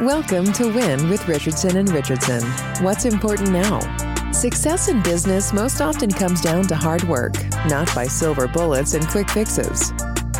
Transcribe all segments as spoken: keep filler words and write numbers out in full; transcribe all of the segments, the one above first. Welcome to W I N with Richardson and Richardson. What's important now? Success in business most often comes down to hard work, not by silver bullets and quick fixes.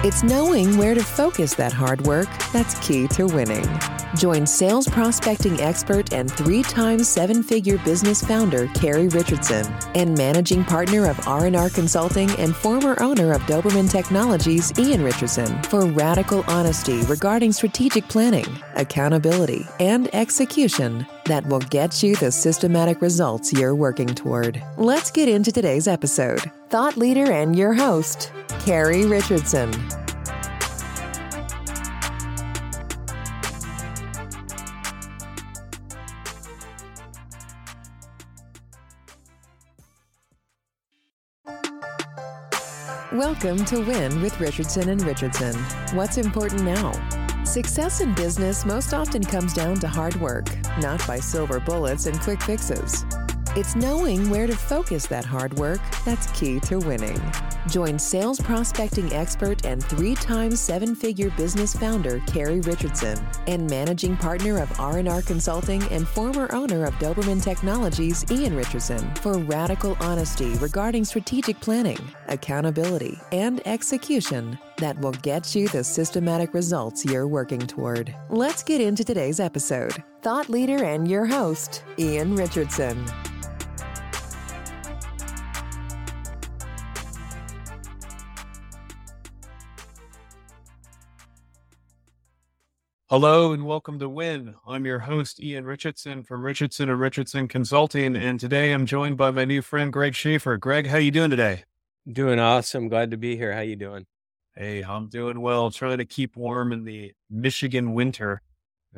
It's knowing where to focus that hard work that's key to winning. Join sales prospecting expert and three-time seven-figure business founder Carrie Richardson and managing partner of R and R Consulting and former owner of Doberman Technologies, Ian Richardson, for radical honesty regarding strategic planning, accountability, and execution that will get you the systematic results you're working toward. Let's get into today's episode. Thought leader and your host, Carrie Richardson. Welcome to W I N with Richardson and Richardson. What's important now? Success in business most often comes down to hard work, not by silver bullets and quick fixes. It's knowing where to focus that hard work that's key to winning. Join sales prospecting expert and three-time seven-figure business founder Carrie Richardson and managing partner of R and R Consulting and former owner of Doberman Technologies, Ian Richardson, for radical honesty regarding strategic planning, accountability, and execution that will get you the systematic results you're working toward. Let's get into today's episode. Thought leader and your host, Ian Richardson. Hello and welcome to W I N. I'm your host, Ian Richardson from Richardson and Richardson Consulting. And today I'm joined by my new friend, Greg Schaffer. Greg, how you doing today? Doing awesome. Glad to be here. How you doing? Hey, I'm doing well. Trying to keep warm in the Michigan winter.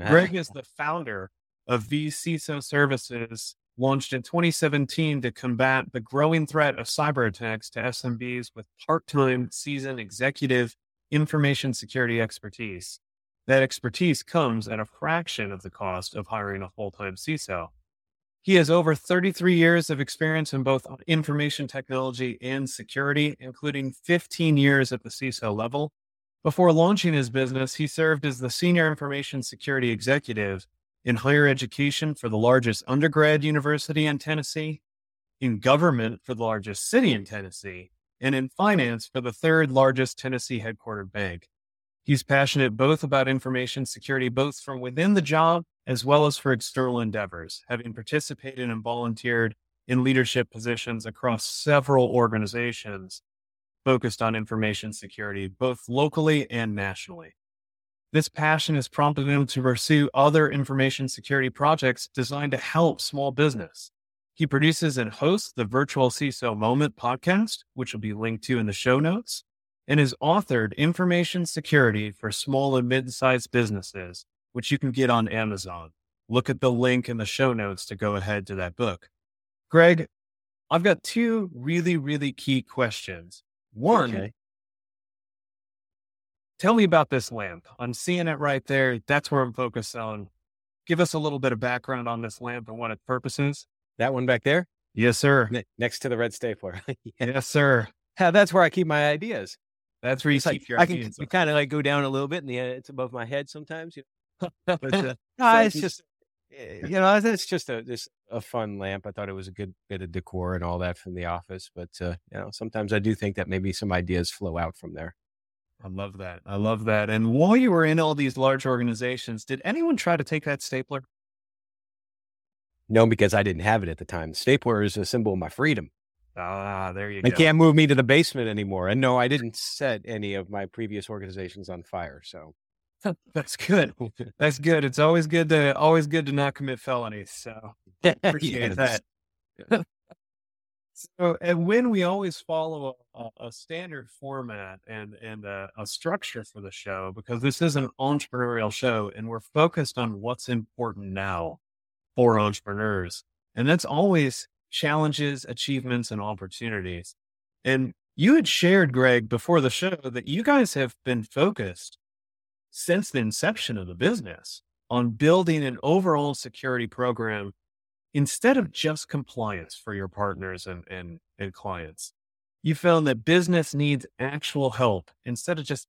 Ah. Greg is the founder of vCISO Services, launched in twenty seventeen to combat the growing threat of cyber attacks to S M Bs with part-time seasoned executive information security expertise. That expertise comes at a fraction of the cost of hiring a full-time C I S O. He has over thirty-three years of experience in both information technology and security, including fifteen years at the C I S O level. Before launching his business, he served as the senior information security executive in higher education for the largest undergrad university in Tennessee, in government for the largest city in Tennessee, and in finance for the third largest Tennessee headquartered bank. He's passionate both about information security, both from within the job as well as for external endeavors, having participated and volunteered in leadership positions across several organizations focused on information security, both locally and nationally. This passion has prompted him to pursue other information security projects designed to help small business. He produces and hosts the Virtual C I S O Moment podcast, which will be linked to in the show notes, and has authored Information Security for Small and Midsize Businesses, which you can get on Amazon. Look at the link in the show notes to go ahead to that book. Greg, I've got two really, really key questions. One, okay. Tell me about this lamp. I'm seeing it right there. That's where I'm focused on. Give us a little bit of background on this lamp and what its purpose is. That one back there? Yes, sir. Ne- next to the red stapler. yeah. Yes, sir. Yeah, that's where I keep my ideas. That's where you it's keep like, your I can kind of like go down a little bit, and the, uh, it's above my head sometimes. You know? but, uh, no, it's just you know, it's just a just a fun lamp. I thought it was a good bit of decor and all that from the office. But uh, you know, sometimes I do think that maybe some ideas flow out from there. I love that. I love that. And while you were in all these large organizations, did anyone try to take that stapler? No, because I didn't have it at the time. The stapler is a symbol of my freedom. Ah, there you go. They can't move me to the basement anymore. And no, I didn't set any of my previous organizations on fire. So that's good. That's good. It's always good to always good to not commit felonies. So appreciate yes. that. So and when we always follow a, a standard format and and a, a structure for the show, because this is an entrepreneurial show and we're focused on what's important now for entrepreneurs, and that's always challenges, achievements, and opportunities. And you had shared, Greg, before the show that you guys have been focused since the inception of the business on building an overall security program instead of just compliance for your partners and, and, and clients. You found that business needs actual help instead of just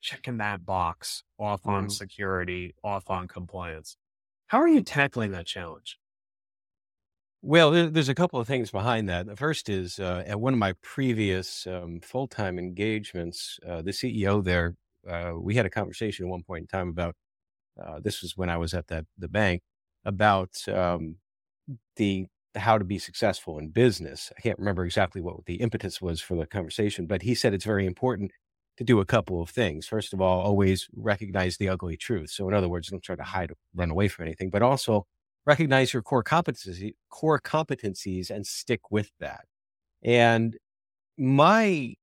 checking that box off on mm-hmm. security, off on compliance. How are you tackling that challenge? Well, there's a couple of things behind that. The first is uh, at one of my previous um, full-time engagements, uh, the C E O there, uh, we had a conversation at one point in time about, uh, this was when I was at that, the bank, about um, the how to be successful in business. I can't remember exactly what the impetus was for the conversation, but he said it's very important to do a couple of things. First of all, always recognize the ugly truth. So in other words, don't try to hide or run away from anything, but also recognize your core competencies, core competencies and stick with that. And my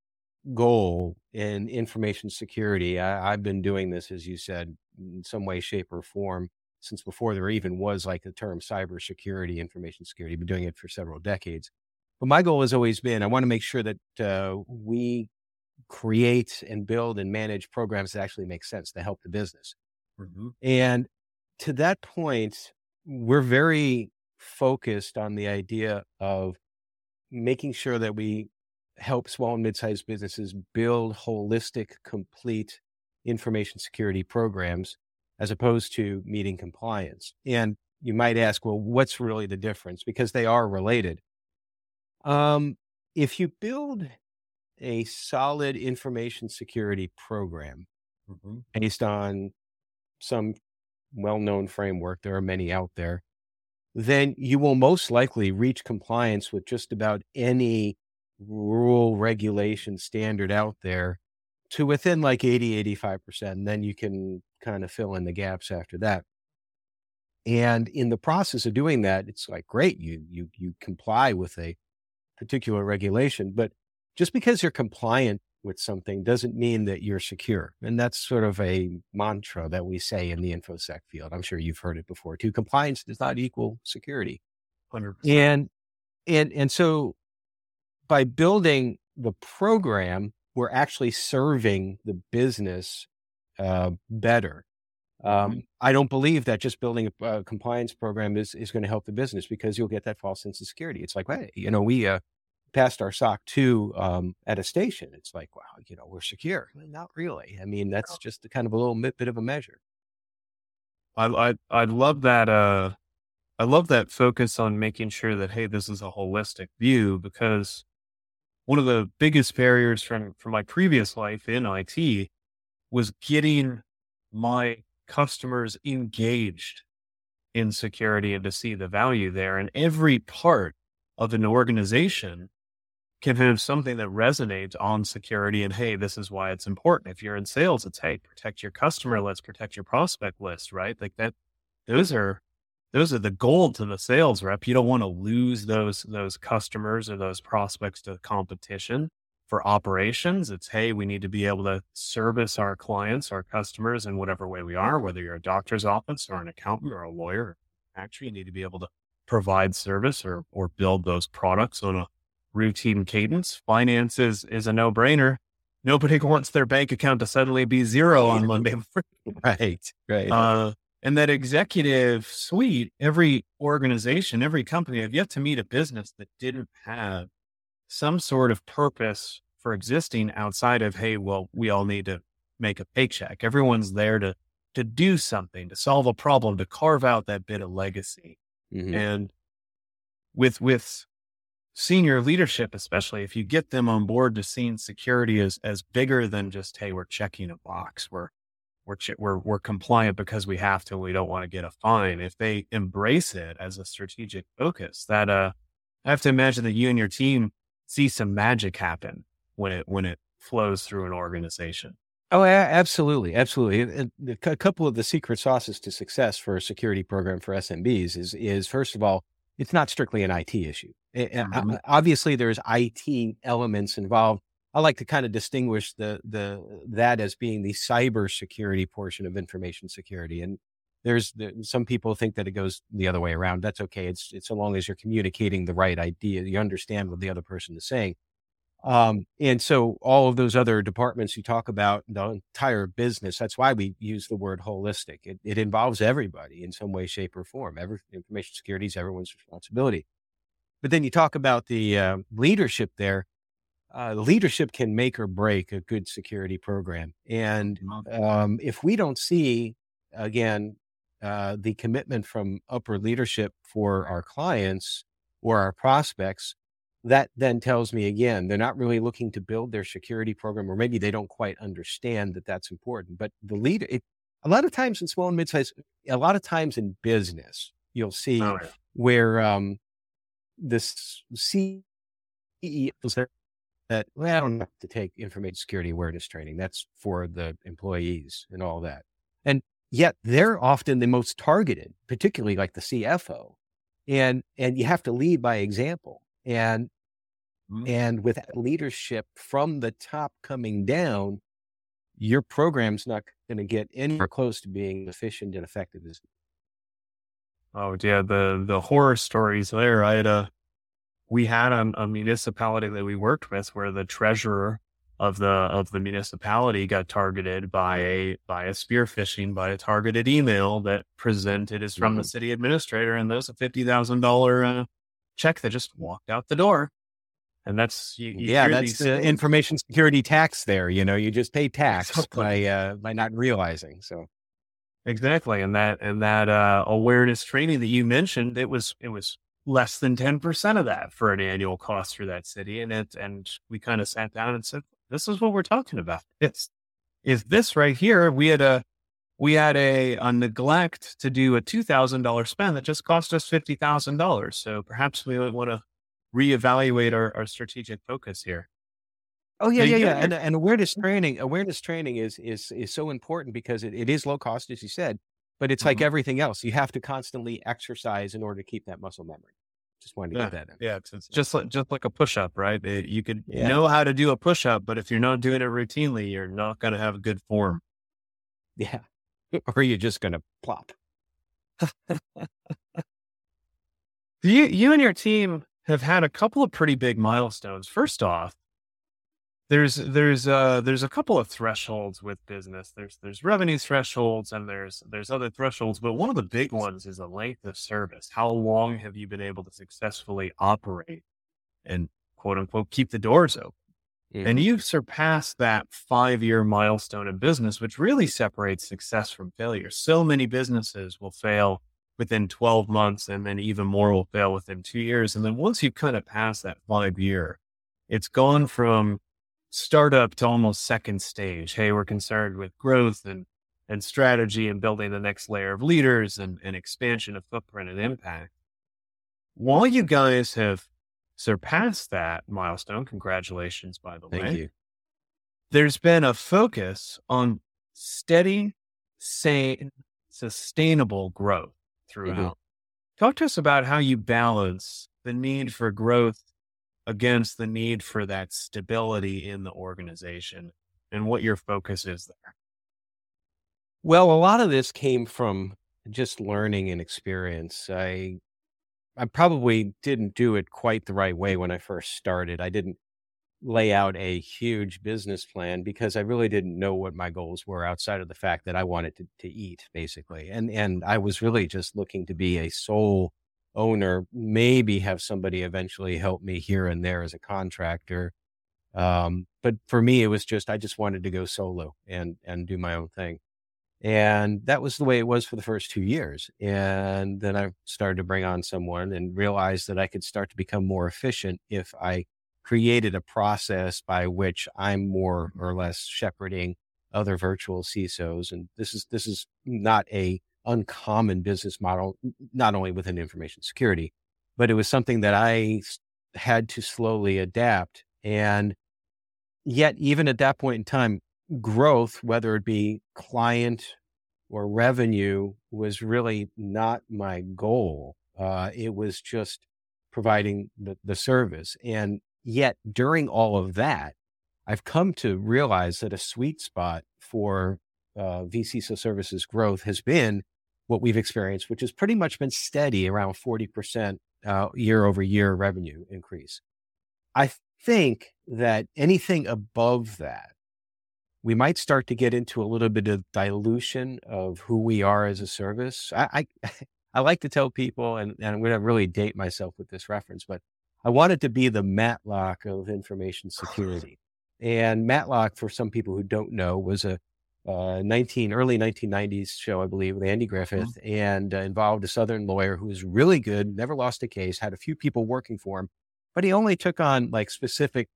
goal in information security, I, I've been doing this, as you said, in some way, shape, or form since before there even was like the term cybersecurity, information security. I've been doing it for several decades. But my goal has always been, I want to make sure that uh, we create and build and manage programs that actually make sense to help the business. Mm-hmm. And to that point, we're very focused on the idea of making sure that we help small and mid-sized businesses build holistic, complete information security programs as opposed to meeting compliance. And you might ask, well, what's really the difference? Because they are related. Um, if you build a solid information security program mm-hmm. based on some well-known framework, there are many out there, then you will most likely reach compliance with just about any rule, regulation, standard out there to within like eighty, eighty-five percent. And then you can kind of fill in the gaps after that. And in the process of doing that, it's like, great, you you you comply with a particular regulation, but just because you're compliant with something doesn't mean that you're secure. And that's sort of a mantra that we say in the InfoSec field. I'm sure you've heard it before too. Compliance does not equal security. one hundred percent. And, and, and so by building the program, we're actually serving the business uh, better. Um, I don't believe that just building a, a compliance program is, is going to help the business, because you'll get that false sense of security. It's like, hey, you know, we, uh, passed our S O C two um, at a station. It's like, wow, you know, we're secure. Well, not really. I mean, that's just a kind of a little bit of a measure. I, I I love that. Uh, I love that focus on making sure that, hey, this is a holistic view, because one of the biggest barriers from, from my previous life in I T was getting my customers engaged in security and to see the value there. And every part of an organization can have something that resonates on security and, hey, this is why it's important. If you're in sales, it's, hey, protect your customer list, protect your prospect list, right? Like that, those are, those are the gold to the sales rep. You don't want to lose those, those customers or those prospects to competition. For operations, it's, hey, we need to be able to service our clients, our customers in whatever way we are, whether you're a doctor's office or an accountant or a lawyer, actually you need to be able to provide service or, or build those products on a routine cadence. Finance is, is a no brainer. Nobody wants their bank account to suddenly be zero on Monday morning. Right. Right. Uh, and that executive suite, every organization, every company, I've yet to meet a business that didn't have some sort of purpose for existing outside of, hey, well, we all need to make a paycheck. Everyone's there to, to do something, to solve a problem, to carve out that bit of legacy. Mm-hmm. And with, with senior leadership, especially if you get them on board to seeing security as, as bigger than just, hey, we're checking a box. We're, we're, che- we're, we're compliant because we have to, we don't want to get a fine. If they embrace it as a strategic focus, that, uh, I have to imagine that you and your team see some magic happen when it, when it flows through an organization. Oh, absolutely. Absolutely. A couple of the secret sauces to success for a security program for S M Bs is, is first of all, it's not strictly an I T issue. Mm-hmm. Obviously there's I T elements involved. I like to kind of distinguish the, the, that as being the cybersecurity portion of information security. And there's the, some people think that it goes the other way around. That's okay. It's, it's so long as you're communicating the right idea, you understand what the other person is saying. Um, and so all of those other departments you talk about, the entire business, that's why we use the word holistic. It, it involves everybody in some way, shape, or form. Every information security is everyone's responsibility. But then you talk about the uh, leadership there. Uh, leadership can make or break a good security program. And um, if we don't see, again, uh, the commitment from upper leadership for our clients or our prospects, that then tells me again, they're not really looking to build their security program, or maybe they don't quite understand that that's important. But the leader, it, a lot of times in small and midsize, a lot of times in business, you'll see oh, yeah. where um, this C E O is there that, well, I don't have to take information security awareness training. That's for the employees and all that. And yet they're often the most targeted, particularly like the C F O. And and you have to lead by example. And mm-hmm. and with leadership from the top coming down, your program's not going to get anywhere close to being efficient and effective. As oh yeah, the the horror stories there. I had a we had a, a municipality that we worked with where the treasurer of the of the municipality got targeted by a by a spear phishing by a targeted email that presented is from mm-hmm. the city administrator, and there's a fifty thousand dollar check that just walked out the door. And that's you, you yeah, that's the things. Information security tax there. You know, you just pay tax exactly. by uh, by not realizing. So exactly, and that and that uh, awareness training that you mentioned, it was it was less than ten percent of that for an annual cost for that city. And it and we kind of sat down and said, "This is what we're talking about. It's is this right here? We had a we had a, a neglect to do a two thousand dollar spend that just cost us fifty thousand dollars. So perhaps we would want to." reevaluate our, our strategic focus here. Oh yeah, yeah, yeah. And, and awareness training, awareness training is is is so important because it, it is low cost, as you said, but it's mm-hmm. like everything else. You have to constantly exercise in order to keep that muscle memory. Just wanted to yeah, get that in. Yeah, it's, it's just like just like a push up, right? It, you could yeah. know how to do a push up, but if you're not doing it routinely, you're not going to have a good form. Yeah, or you're just going to plop. you you and your team have had a couple of pretty big milestones. First off, there's there's uh there's a couple of thresholds with business. There's there's revenue thresholds and there's there's other thresholds, but one of the big ones is the length of service. How long have you been able to successfully operate and quote unquote keep the doors open? Mm-hmm. And you've surpassed that five-year milestone in business, which really separates success from failure. So many businesses will fail within twelve months, and then even more will fail within two years. And then once you kind of pass that five year, it's gone from startup to almost second stage. Hey, we're concerned with growth and, and strategy and building the next layer of leaders and, and expansion of footprint and impact. While you guys have surpassed that milestone, congratulations, by the way. Thank you. There's been a focus on steady, sane, sustainable growth throughout. Mm-hmm. Talk to us about how you balance the need for growth against the need for that stability in the organization and what your focus is there. Well, a lot of this came from just learning and experience. I I probably didn't do it quite the right way when I first started. I didn't lay out a huge business plan because I really didn't know what my goals were outside of the fact that I wanted to, to eat basically. And, and I was really just looking to be a sole owner, maybe have somebody eventually help me here and there as a contractor. Um, but for me, it was just, I just wanted to go solo and, and do my own thing. And that was the way it was for the first two years. And then I started to bring on someone and realized that I could start to become more efficient if I created a process by which I'm more or less shepherding other virtual C I S Os. And this is, this is not a uncommon business model, not only within information security, but it was something that I had to slowly adapt. And yet, even at that point in time, growth, whether it be client or revenue, was really not my goal. Uh, it was just providing the, the service. And yet during all of that, I've come to realize that a sweet spot for uh, vCISO services growth has been what we've experienced, which has pretty much been steady around forty percent uh, year over year revenue increase. I think that anything above that, we might start to get into a little bit of dilution of who we are as a service. I I, I like to tell people, and, and I'm going to really date myself with this reference, but I wanted to be the Matlock of information security. And Matlock, for some people who don't know, was a, uh, nineteen early nineteen nineties show, I believe, with Andy Griffith, mm-hmm. and uh, involved a Southern lawyer who was really good, never lost a case, had a few people working for him, but he only took on like specific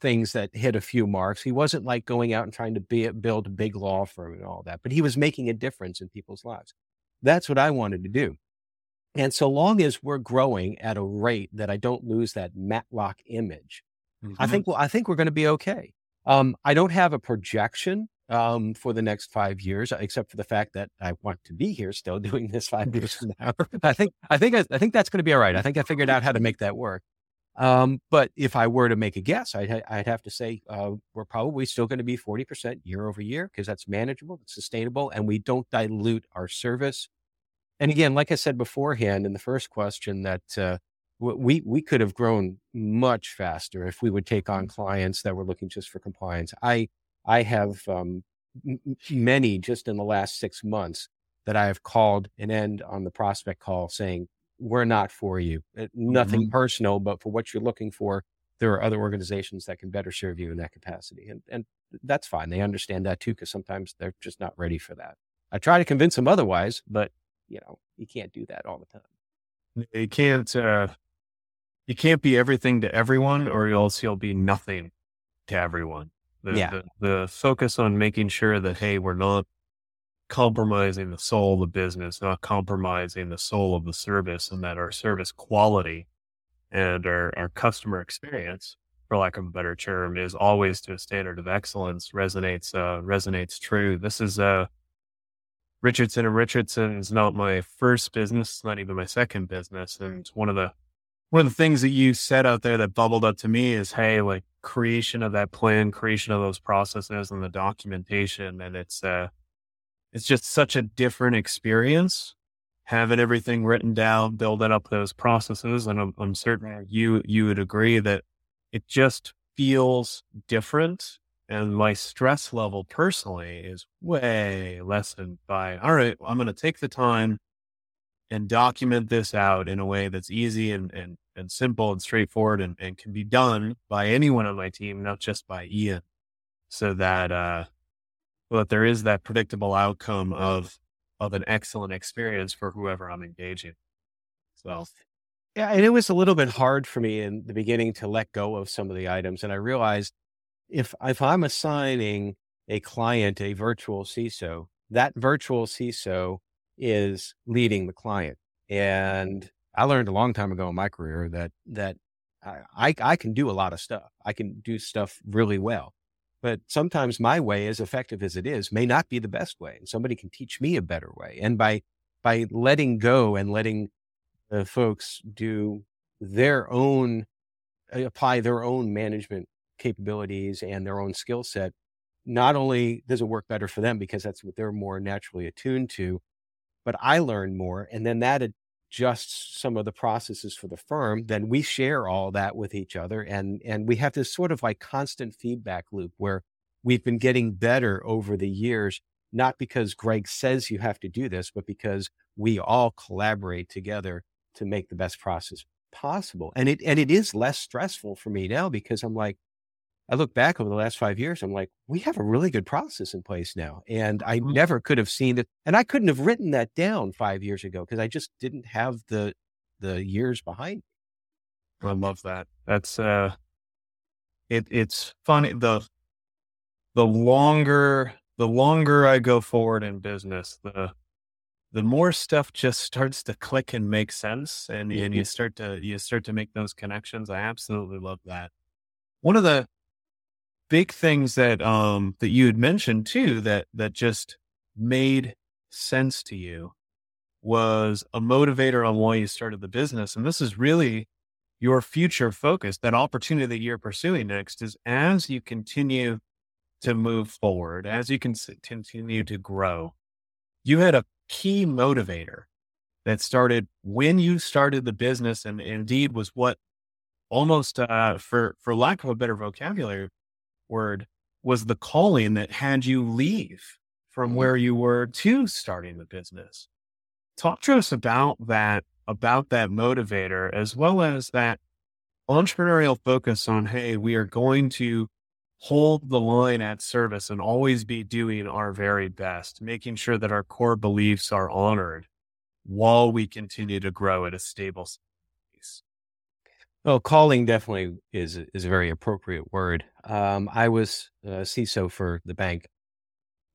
things that hit a few marks. He wasn't like going out and trying to be, build a big law firm and all that, but he was making a difference in people's lives. That's what I wanted to do. And so long as we're growing at a rate that I don't lose that Matlock image, mm-hmm. I think, well, I think we're going to be okay. Um, I don't have a projection um, for the next five years, except for the fact that I want to be here still doing this five years from now. I think, I think, I, I think that's going to be all right. I think I figured out how to make that work. Um, but if I were to make a guess, I'd, I'd have to say, uh, we're probably still going to be forty percent year over year, because that's manageable, it's sustainable, and we don't dilute our service. And again, like I said beforehand in the first question, that, uh, we, we could have grown much faster if we would take on clients that were looking just for compliance. I, I have, um, m- many just in the last six months that I have called an end on the prospect call saying, we're not for you. Nothing mm-hmm. personal, but for what you're looking for, there are other organizations that can better serve you in that capacity. And and that's fine. They understand that too, because sometimes they're just not ready for that. I try to convince them otherwise, but you know, you can't do that all the time. You can't, uh, you can't be everything to everyone, or else you'll be nothing to everyone. The, yeah. the, the focus on making sure that, hey, we're not compromising the soul of the business, not compromising the soul of the service, and that our service quality and our, our customer experience, for lack of a better term, is always to a standard of excellence, resonates, uh, resonates true. This is uh, Richardson and Richardson is not my first business. It's not even my second business. And it's one of the, one of the things that you said out there that bubbled up to me is, hey, like creation of that plan, creation of those processes and the documentation. And it's, uh, it's just such a different experience, having everything written down, building up those processes. And I'm, I'm certain you, you would agree that it just feels different. And my stress level personally is way lessened by, all right, well, I'm going to take the time and document this out in a way that's easy and, and, and simple and straightforward and, and can be done by anyone on my team, not just by Ian, so that, uh, but there is that predictable outcome of, of an excellent experience for whoever I'm engaging. So, yeah. And it was a little bit hard for me in the beginning to let go of some of the items. And I realized if, if I'm assigning a client a virtual C I S O, that virtual C I S O is leading the client. And I learned a long time ago in my career that, that I, I, I can do a lot of stuff. I can do stuff really well. But sometimes my way, as effective as it is, may not be the best way. And somebody can teach me a better way. And by by letting go and letting the folks do their own, apply their own management capabilities and their own skill set, not only does it work better for them because that's what they're more naturally attuned to, but I learn more. And then that adjusts some of the processes for the firm. Then we share all that with each other. And, and we have this sort of like constant feedback loop where we've been getting better over the years, not because Greg says you have to do this, but because we all collaborate together to make the best process possible. And it, and it is less stressful for me now, because I'm like, I look back over the last five years, I'm like, we have a really good process in place now. And I never could have seen it. And I couldn't have written that down five years ago because I just didn't have the, the years behind me. I love that. That's, uh, it, it's funny. The, the longer, the longer I go forward in business, the, the more stuff just starts to click and make sense. And, mm-hmm. and you start to, you start to make those connections. I absolutely love that. One of the big things that, um, that you had mentioned too, that, that just made sense to you was a motivator on why you started the business. And this is really your future focus, that opportunity that you're pursuing next is as you continue to move forward, as you can continue to grow, you had a key motivator that started when you started the business and indeed was what almost, uh, for, for lack of a better vocabulary, word was the calling that had you leave from where you were to starting the business. Talk to us about that, about that motivator, as well as that entrepreneurial focus on, hey, we are going to hold the line at service and always be doing our very best, making sure that our core beliefs are honored while we continue to grow at a stable pace. Well, calling definitely is, is a very appropriate word. Um, I was uh, C I S O for the bank,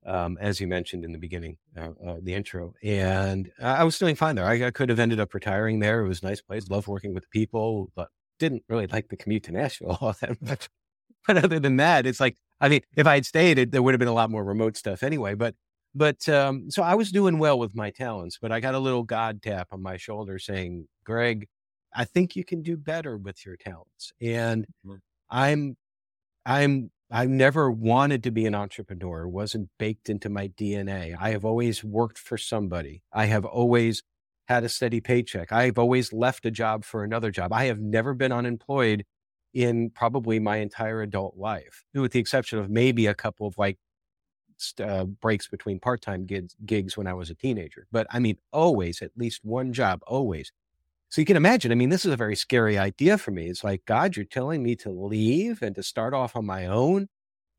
um, as you mentioned in the beginning, uh, uh, the intro, and I was doing fine there. I, I could have ended up retiring there. It was a nice place. Loved working with people, but didn't really like the commute to Nashville all that much. But other than that, it's like, I mean, if I had stayed, it, there would have been a lot more remote stuff anyway. But, but um, so I was doing well with my talents, but I got a little God tap on my shoulder saying, Greg, I think you can do better with your talents. And mm-hmm. I'm, I'm, I've never wanted to be an entrepreneur. It wasn't baked into my D N A. I have always worked for somebody. I have always had a steady paycheck. I've always left a job for another job. I have never been unemployed in probably my entire adult life, with the exception of maybe a couple of like uh, breaks between part-time gigs, gigs when I was a teenager. But I mean, always, at least one job, always. So you can imagine, I mean, this is a very scary idea for me. It's like, God, you're telling me to leave and to start off on my own.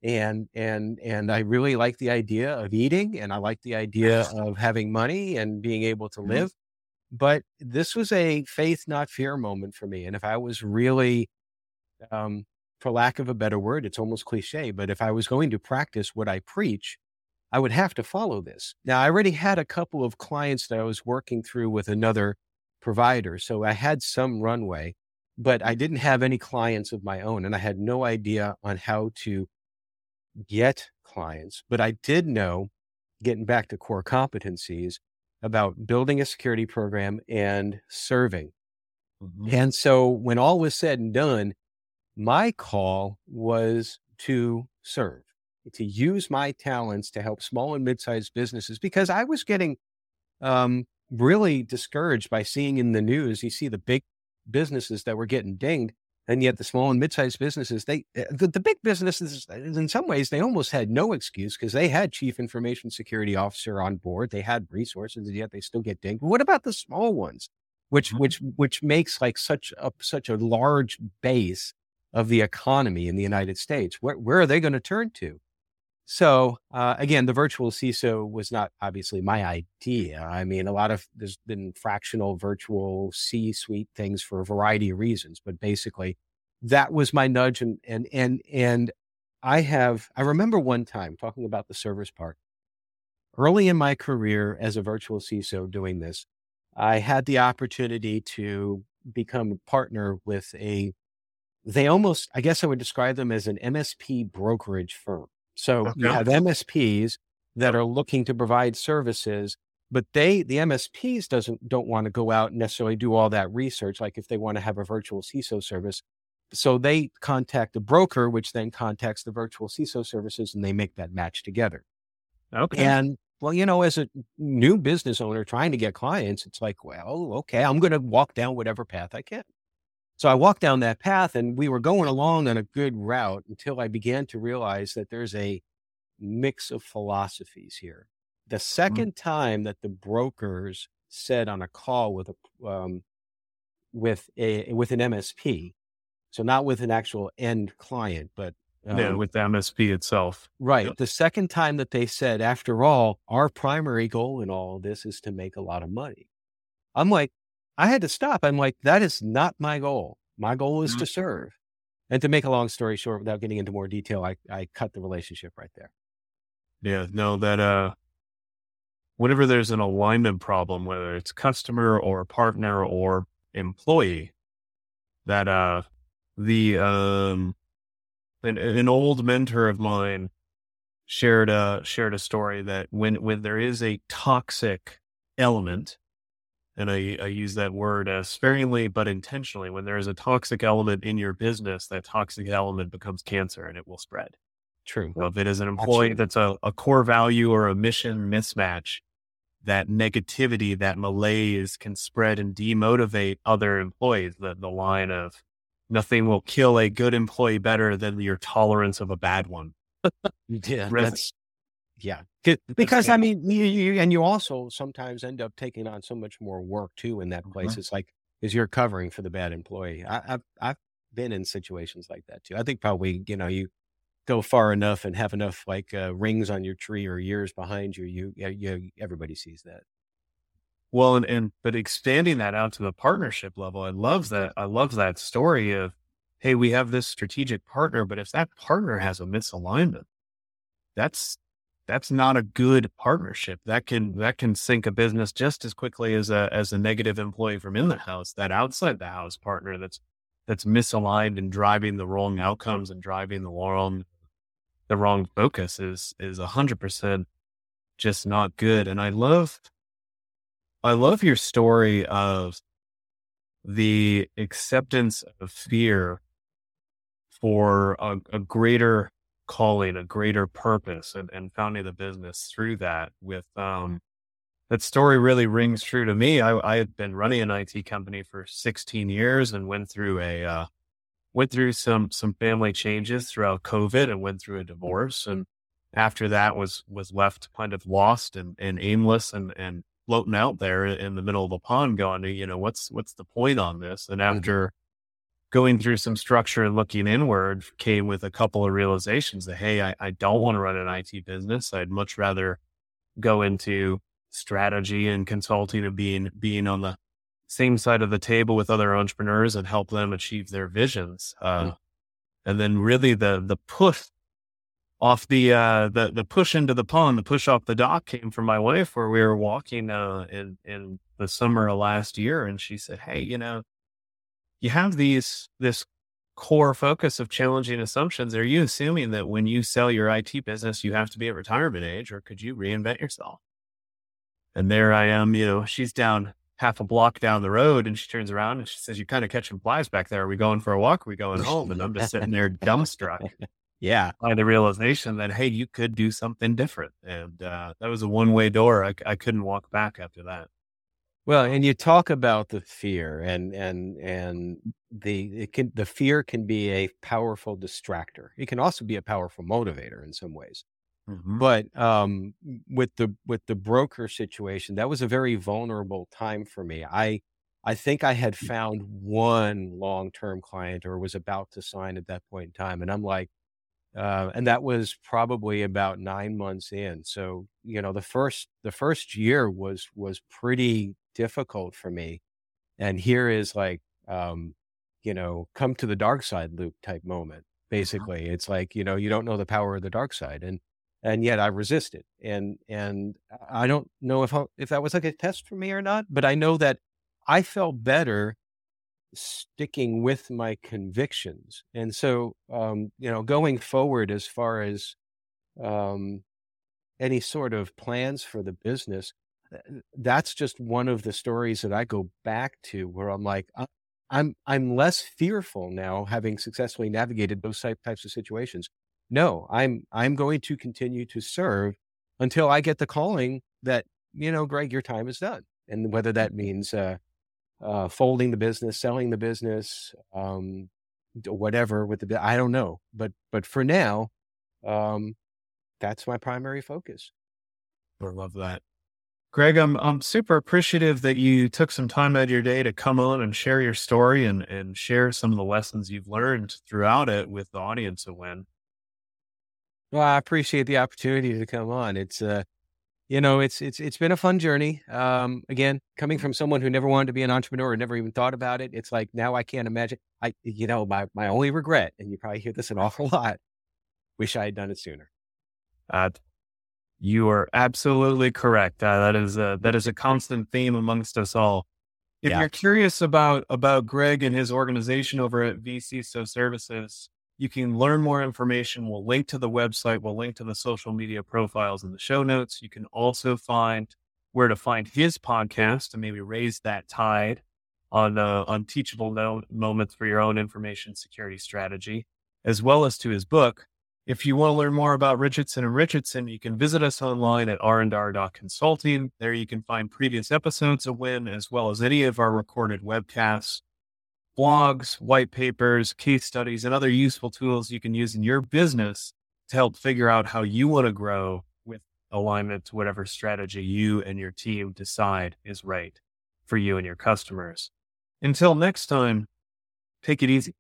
And, and, and I really like the idea of eating, and I like the idea of having money and being able to live. But this was a faith, not fear moment for me. And if I was really Um, for lack of a better word, it's almost cliche, but if I was going to practice what I preach, I would have to follow this. Now, I already had a couple of clients that I was working through with another provider, so I had some runway, but I didn't have any clients of my own, and I had no idea on how to get clients. But I did know, getting back to core competencies, about building a security program and serving. Mm-hmm. And so when all was said and done, my call was to serve, to use my talents to help small and mid-sized businesses, because I was getting um, really discouraged by seeing in the news, you see the big businesses that were getting dinged, and yet the small and mid-sized businesses, they the, the big businesses, in some ways, they almost had no excuse because they had chief information security officer on board, they had resources, and yet they still get dinged. But what about the small ones, which which which makes like such a such a large base of the economy in the United States? Where, where are they going to turn to? So uh, again, the virtual C I S O was not obviously my idea. I mean, a lot of, there's been fractional virtual C-suite things for a variety of reasons, but basically that was my nudge. And, and, and, and I have, I remember one time talking about the service part early in my career as a virtual C I S O doing this, I had the opportunity to become a partner with a They almost, I guess I would describe them as an M S P brokerage firm. So okay. You have M S Ps that are looking to provide services, but they, the M S Ps doesn't, don't want to go out and necessarily do all that research. Like if they want to have a virtual C I S O service. So they contact the broker, which then contacts the virtual C I S O services, and they make that match together. Okay. And well, you know, as a new business owner trying to get clients, it's like, well, okay, I'm going to walk down whatever path I can. So I walked down that path, and we were going along on a good route until I began to realize that there's a mix of philosophies here. The second mm-hmm. time that the brokers said on a call with a um, with a with an M S P, so not with an actual end client, but um, yeah, with the M S P itself, right? Yeah. The second time that they said, after all, our primary goal in all of this is to make a lot of money. I'm like, I had to stop. I'm like, that is not my goal. My goal is to serve. And to make a long story short, without getting into more detail, I, I cut the relationship right there. Yeah, no, that, uh, whenever there's an alignment problem, whether it's customer or partner or employee, that, uh, the, um, an, an old mentor of mine shared, uh, shared a story that when, when there is a toxic element, and I, I use that word uh, sparingly, but intentionally, when there is a toxic element in your business, that toxic element becomes cancer and it will spread. True. So if it is an employee that's a, a core value or a mission mismatch, that negativity, that malaise can spread and demotivate other employees. The, the line of nothing will kill a good employee better than your tolerance of a bad one. Yeah, that's... Yeah, because I mean, you, you, and you also sometimes end up taking on so much more work too in that place. Mm-hmm. It's like, is you're covering for the bad employee. I, I've I've been in situations like that too. I think probably you know you go far enough and have enough like uh, rings on your tree or years behind you, you, you everybody sees that. Well, and, and, but expanding that out to the partnership level, I love that. I love that story of, hey, we have this strategic partner, but if that partner has a misalignment, that's, that's not a good partnership. That can, that can sink a business just as quickly as a, as a negative employee from in the house, that outside the house partner that's, that's misaligned and driving the wrong outcomes and driving the wrong, the wrong focus is, is a hundred percent just not good. And I love, I love your story of the acceptance of fear for a, a greater calling, a greater purpose, and, and founding the business through that. With um, that story really rings true to me. I, I had been running an I T company for sixteen years and went through a uh, went through some some family changes throughout COVID and went through a divorce, and after that was was left kind of lost and, and aimless and and. floating out there in the middle of a pond going, you know, what's, what's the point on this? And after going through some structure and looking inward, came with a couple of realizations that, hey, I, I don't want to run an I T business. I'd much rather go into strategy and consulting and being, being on the same side of the table with other entrepreneurs and help them achieve their visions. Uh, mm. And then really the, the push Off the, uh, the, the push into the pond, the push off the dock came from my wife, where we were walking, uh, in, in the summer of last year. And she said, hey, you know, you have these, this core focus of challenging assumptions. Are you assuming that when you sell your I T business, you have to be at retirement age, or could you reinvent yourself? And there I am, you know, she's down half a block down the road, and she turns around and she says, you're kind of catching flies back there. Are we going for a walk? Are we going home? And I'm just sitting there dumbstruck. Yeah. By the realization that, hey, you could do something different. And uh, that was a one-way door. I, I couldn't walk back after that. Well, and you talk about the fear, and, and, and the, it can, the fear can be a powerful distractor. It can also be a powerful motivator in some ways. Mm-hmm. But um, with the, with the broker situation, that was a very vulnerable time for me. I, I think I had found one long-term client, or was about to sign at that point in time. And I'm like, Uh, and that was probably about nine months in. So, you know, the first, the first year was, was pretty difficult for me. And here is like, um, you know, come to the dark side, Luke, type moment. Basically, it's like, you know, you don't know the power of the dark side. And, and yet I resisted. And, and I don't know if, I, if that was like a test for me or not, but I know that I felt better sticking with my convictions. And so, um, you know, going forward as far as um, any sort of plans for the business, that's just one of the stories that I go back to, where I'm like, I'm I'm less fearful now, having successfully navigated those types of situations. No, I'm I'm going to continue to serve until I get the calling that, you know, Greg, your time is done. And whether that means uh, Uh, folding the business, selling the business, um, whatever with the, I don't know. But, but for now, um, that's my primary focus. I love that. Greg, I'm, I'm super appreciative that you took some time out of your day to come on and share your story and, and share some of the lessons you've learned throughout it with the audience of W I N. Well, I appreciate the opportunity to come on. It's, uh, You know, it's, it's, it's been a fun journey. Um, again, coming from someone who never wanted to be an entrepreneur, never even thought about it. It's like, now I can't imagine, I, you know, my, my only regret, and you probably hear this an awful lot, wish I had done it sooner. Uh, you are absolutely correct. Uh, that is a, that is a constant theme amongst us all. If yeah. you're curious about, about Greg and his organization over at vCISO Services, you can learn more information. We'll link to the website. We'll link to the social media profiles in the show notes. You can also find where to find his podcast and maybe raise that tide on, uh, on teachable no- moments for your own information security strategy, as well as to his book. If you want to learn more about Richardson and Richardson, you can visit us online at r and r dot consulting. There you can find previous episodes of W I N, as well as any of our recorded webcasts, blogs, white papers, case studies, and other useful tools you can use in your business to help figure out how you want to grow with alignment to whatever strategy you and your team decide is right for you and your customers. Until next time, take it easy.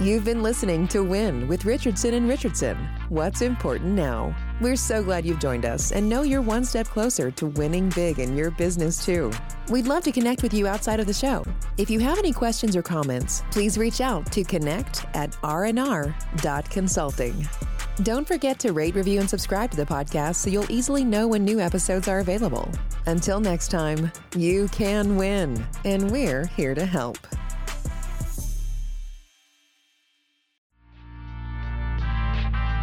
You've been listening to W I N with Richardson and Richardson. What's important now? We're so glad you've joined us and know you're one step closer to winning big in your business too. We'd love to connect with you outside of the show. If you have any questions or comments, please reach out to connect at r n r dot consulting. Don't forget to rate, review, and subscribe to the podcast so you'll easily know when new episodes are available. Until next time, you can win, and we're here to help.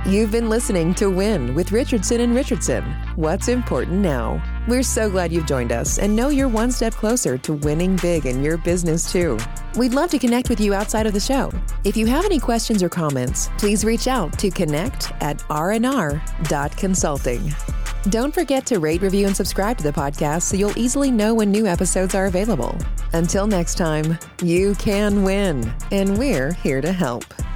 You've been listening to W I N with Richardson and Richardson. What's important now? We're so glad you've joined us and know you're one step closer to winning big in your business too. We'd love to connect with you outside of the show. If you have any questions or comments, please reach out to connect at r n r dot consulting. Don't forget to rate, review, and subscribe to the podcast so you'll easily know when new episodes are available. Until next time, you can win, and we're here to help.